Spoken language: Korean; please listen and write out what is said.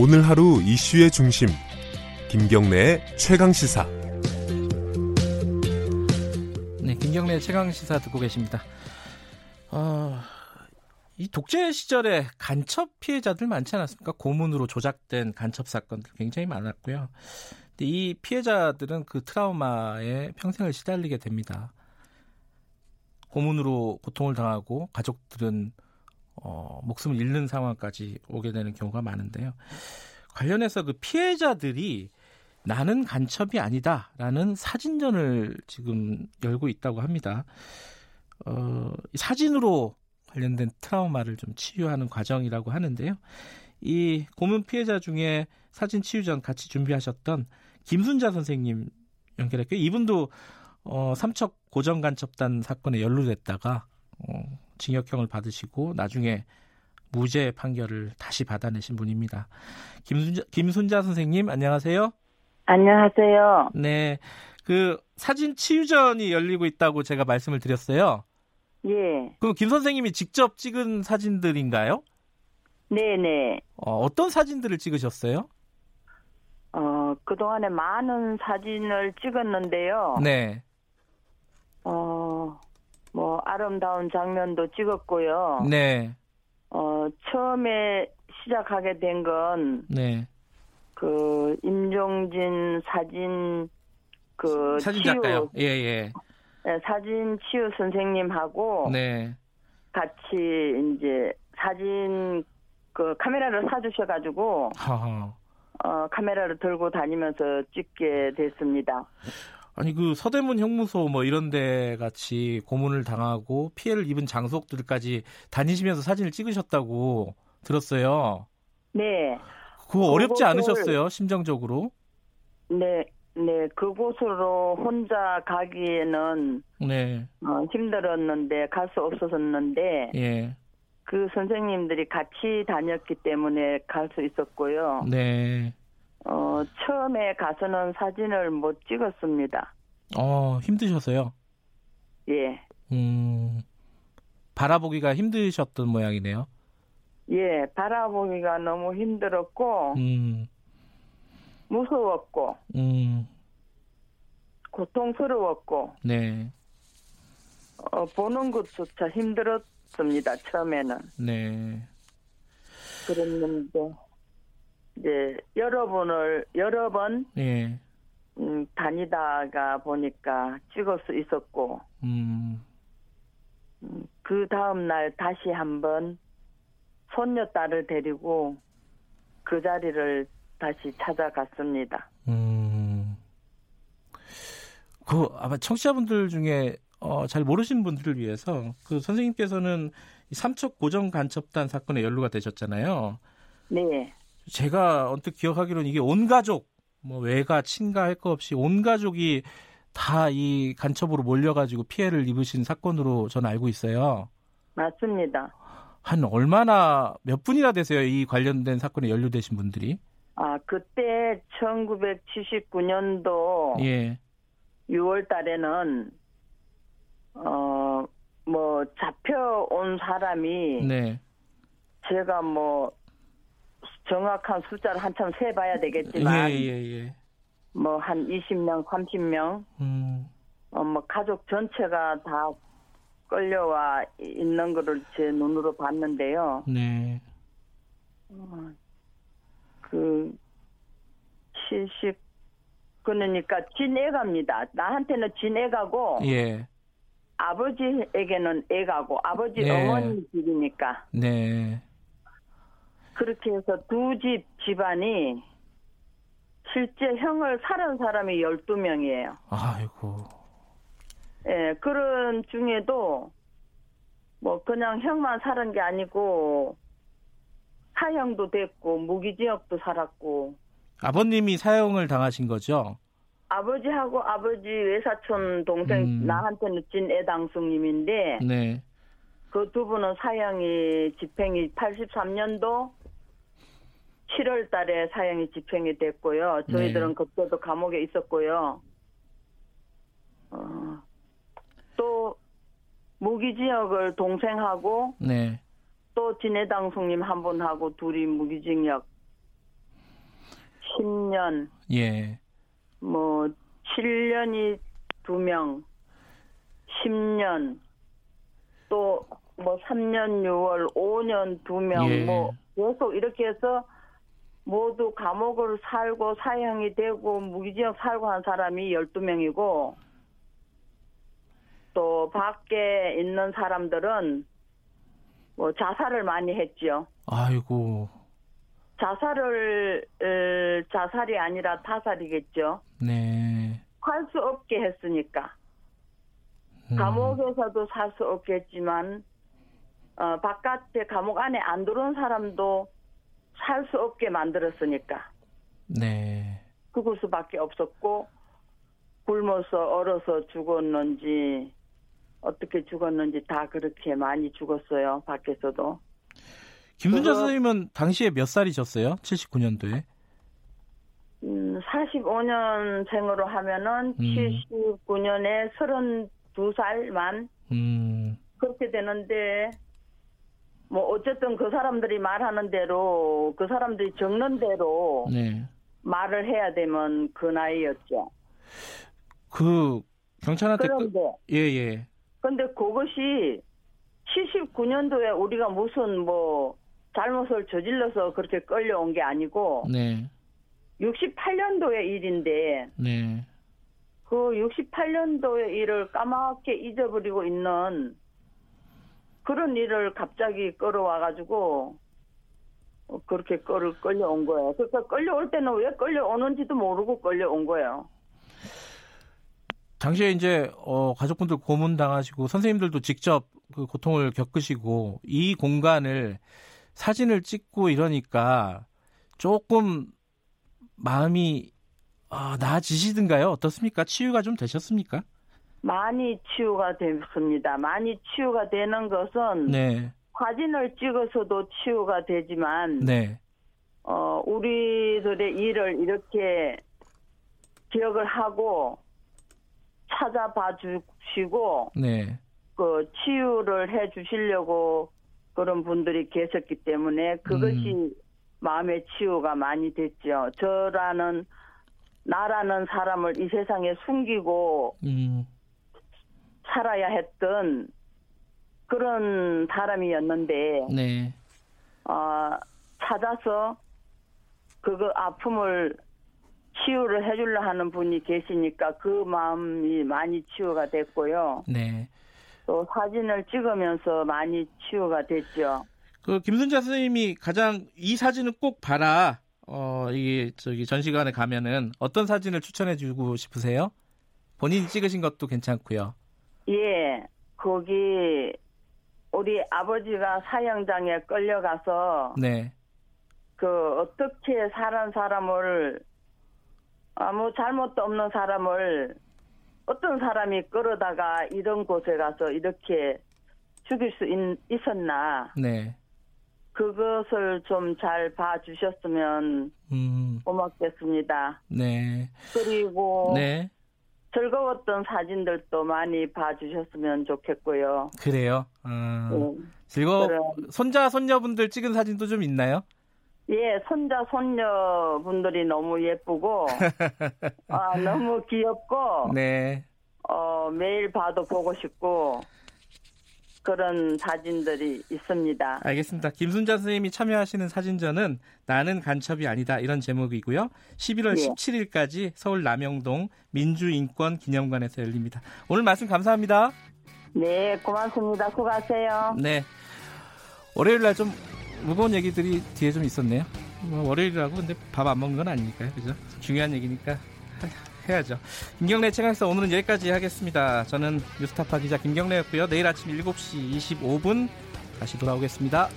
오늘 하루 이슈의 중심, 김경래의 최강시사. 네, 김경래의 최강시사 듣고 계십니다. 이 독재 시절에 간첩 피해자들 많지 않았습니까? 고문으로 조작된 간첩 사건들 굉장히 많았고요. 근데 이 피해자들은 그 트라우마에 평생을 시달리게 됩니다. 고문으로 고통을 당하고 가족들은 목숨을 잃는 상황까지 오게 되는 경우가 많은데요. 관련해서 그 피해자들이 나는 간첩이 아니다라는 사진전을 지금 열고 있다고 합니다. 사진으로 관련된 트라우마를 좀 치유하는 과정이라고 하는데요. 이 고문 피해자 중에 사진 치유전 같이 준비하셨던 김순자 선생님 연결했고요. 이분도 삼척 고정 간첩단 사건에 연루됐다가 징역형을 받으시고 나중에 무죄 판결을 다시 받아내신 분입니다. 김순자 선생님, 안녕하세요. 안녕하세요. 네, 그 사진 치유전이 열리고 있다고 제가 말씀을 드렸어요. 예. 그럼 김 선생님이 직접 찍은 사진들인가요? 네네. 어떤 사진들을 찍으셨어요? 그동안에 많은 사진을 찍었는데요. 네. 아름다운 장면도 찍었고요. 네. 처음에 시작하게 된 건, 네, 그 임종진 사진 그 사진작가요. 예예. 네, 사진 치유 선생님하고, 네, 같이 이제 사진 그 카메라를 사주셔가지고 카메라를 들고 다니면서 찍게 됐습니다. 아니, 그 서대문 형무소 뭐 이런 데 같이 고문을 당하고 피해를 입은 장소들까지 다니시면서 사진을 찍으셨다고 들었어요. 네. 그거 어렵지 않으셨어요, 심정적으로? 네. 네, 그곳으로 혼자 가기에는, 네, 힘들었는데 갈 수 없었는데, 예, 그 선생님들이 같이 다녔기 때문에 갈 수 있었고요. 네. 처음에 가서는 사진을 못 찍었습니다. 힘드셔서요? 예. 바라보기가 힘드셨던 모양이네요. 예, 바라보기가 너무 힘들었고, 무서웠고, 고통스러웠고, 네, 보는 것조차 힘들었습니다, 처음에는. 네. 그랬는데, 이제, 여러 번, 예, 다니다가 보니까 찍을 수 있었고, 그 다음날 다시 한번 손녀딸을 데리고 그 자리를 다시 찾아갔습니다. 그 아마 청취자분들 중에 잘 모르신 분들을 위해서 그 선생님께서는 삼척 고정 간첩단 사건에 연루가 되셨잖아요. 네. 제가 언뜻 기억하기로는 이게 온 가족, 뭐 외가, 친가 할 거 없이 온 가족이 다 이 간첩으로 몰려가지고 피해를 입으신 사건으로 저는 알고 있어요. 맞습니다. 한 얼마나 몇 분이나 되세요, 이 관련된 사건에 연루되신 분들이? 그때 1979년도, 예, 6월 달에는 잡혀온 사람이, 네, 제가 정확한 숫자를 한참 세봐야 되겠지만, 예. 한 20명, 30명, 가족 전체가 다 끌려와 있는 거를 제 눈으로 봤는데요. 네. 그러니까 진애갑니다. 나한테는 진애가고, 예, 아버지에게는 애가고, 아버지, 네, 어머니 집이니까. 네. 그렇게 해서 두 집안이 실제 형을 살은 사람이 12명이에요. 아이고. 예, 그런 중에도 그냥 형만 살은 게 아니고 사형도 됐고 무기징역도 살았고. 아버님이 사형을 당하신 거죠? 아버지하고 아버지 외사촌 동생, 나한테는 진애당숙님인데, 네, 그 두 분은 사형이 집행이 83년도 7월 달에 사형이 집행이 됐고요. 저희들은, 네, 그때도 감옥에 있었고요. 또 무기징역을 동생하고, 네, 또 진해당숙님 한 분하고 둘이 무기징역 10년. 예. 뭐 7년이 2명. 10년. 또 뭐 3년 6월, 5년 2명. 예. 뭐 계속 이렇게 해서 모두 감옥을 살고 사형이 되고 무기징역 살고 한 사람이 12명이고 또 밖에 있는 사람들은 뭐 자살을 많이 했죠. 아이고. 자살이 아니라 타살이겠죠. 네. 할 수 없게 했으니까. 감옥에서도 살 수 없겠지만 바깥에 감옥 안에 안 들어온 사람도 살 수 없게 만들었으니까. 네. 죽을 수밖에 없었고 굶어서 얼어서 죽었는지 어떻게 죽었는지 다 그렇게 많이 죽었어요. 밖에서도. 김순자 선생님은 당시에 몇 살이셨어요? 79년도에? 45년생으로 하면은 79년에 32살 만 그렇게 되는데 뭐 어쨌든 그 사람들이 말하는 대로 그 사람들이 적는 대로 네. 말을 해야 되면 그 나이였죠. 그 경찰한테 예예. 그런데 그것이 79년도에 우리가 무슨 뭐 잘못을 저질러서 그렇게 끌려온 게 아니고 네. 68년도의 일인데 네. 그 68년도의 일을 까맣게 잊어버리고 있는 그런 일을 갑자기 끌어와가지고 그렇게 끌려온 거예요. 그러니까 끌려올 때는 왜 끌려오는지도 모르고 끌려온 거예요. 당시에 이제 가족분들 고문당하시고 선생님들도 직접 그 고통을 겪으시고 이 공간을 사진을 찍고 이러니까 조금 마음이 나아지시든가요? 어떻습니까? 치유가 좀 되셨습니까? 많이 치유가 됐습니다. 많이 치유가 되는 것은 네. 사진을 찍어서도 치유가 되지만 네. 우리들의 일을 이렇게 기억을 하고 찾아봐 주시고 네. 그 치유를 해 주시려고 그런 분들이 계셨기 때문에 그것이 마음의 치유가 많이 됐죠. 나라는 사람을 이 세상에 숨기고 살아야 했던 그런 사람이었는데 네. 찾아서 그 아픔을 치유를 해주려 하는 분이 계시니까 그 마음이 많이 치유가 됐고요. 네. 또 사진을 찍으면서 많이 치유가 됐죠. 그 김순자 선생님이 가장 이 사진은 꼭 봐라. 이게 저기 전시관에 가면은 어떤 사진을 추천해주고 싶으세요? 본인이 찍으신 것도 괜찮고요. 예, 거기 우리 아버지가 사형장에 끌려가서 네. 그 어떻게 사는 사람을 아무 잘못도 없는 사람을 어떤 사람이 끌어다가 이런 곳에 가서 이렇게 죽일 수 있었나? 네. 그것을 좀 잘 봐주셨으면 고맙겠습니다. 네. 그리고 네. 즐거웠던 사진들도 많이 봐주셨으면 좋겠고요. 그래요? 네. 손자, 손녀분들 찍은 사진도 좀 있나요? 예, 손자, 손녀분들이 너무 예쁘고 너무 귀엽고 네. 매일 봐도 보고 싶고 그런 사진들이 있습니다. 알겠습니다. 김순자 선생님이 참여하시는 사진전은 나는 간첩이 아니다 이런 제목이고요. 11월 네. 17일까지 서울 남영동 민주인권기념관에서 열립니다. 오늘 말씀 감사합니다. 네, 고맙습니다. 수고하세요. 네, 월요일 날 좀 무거운 얘기들이 뒤에 좀 있었네요. 월요일이라고 근데 밥 안 먹는 건 아니니까요. 그죠? 중요한 얘기니까 해야죠. 김경래 최강시사 오늘은 여기까지 하겠습니다. 저는 뉴스타파 기자 김경래였고요. 내일 아침 7시 25분 다시 돌아오겠습니다.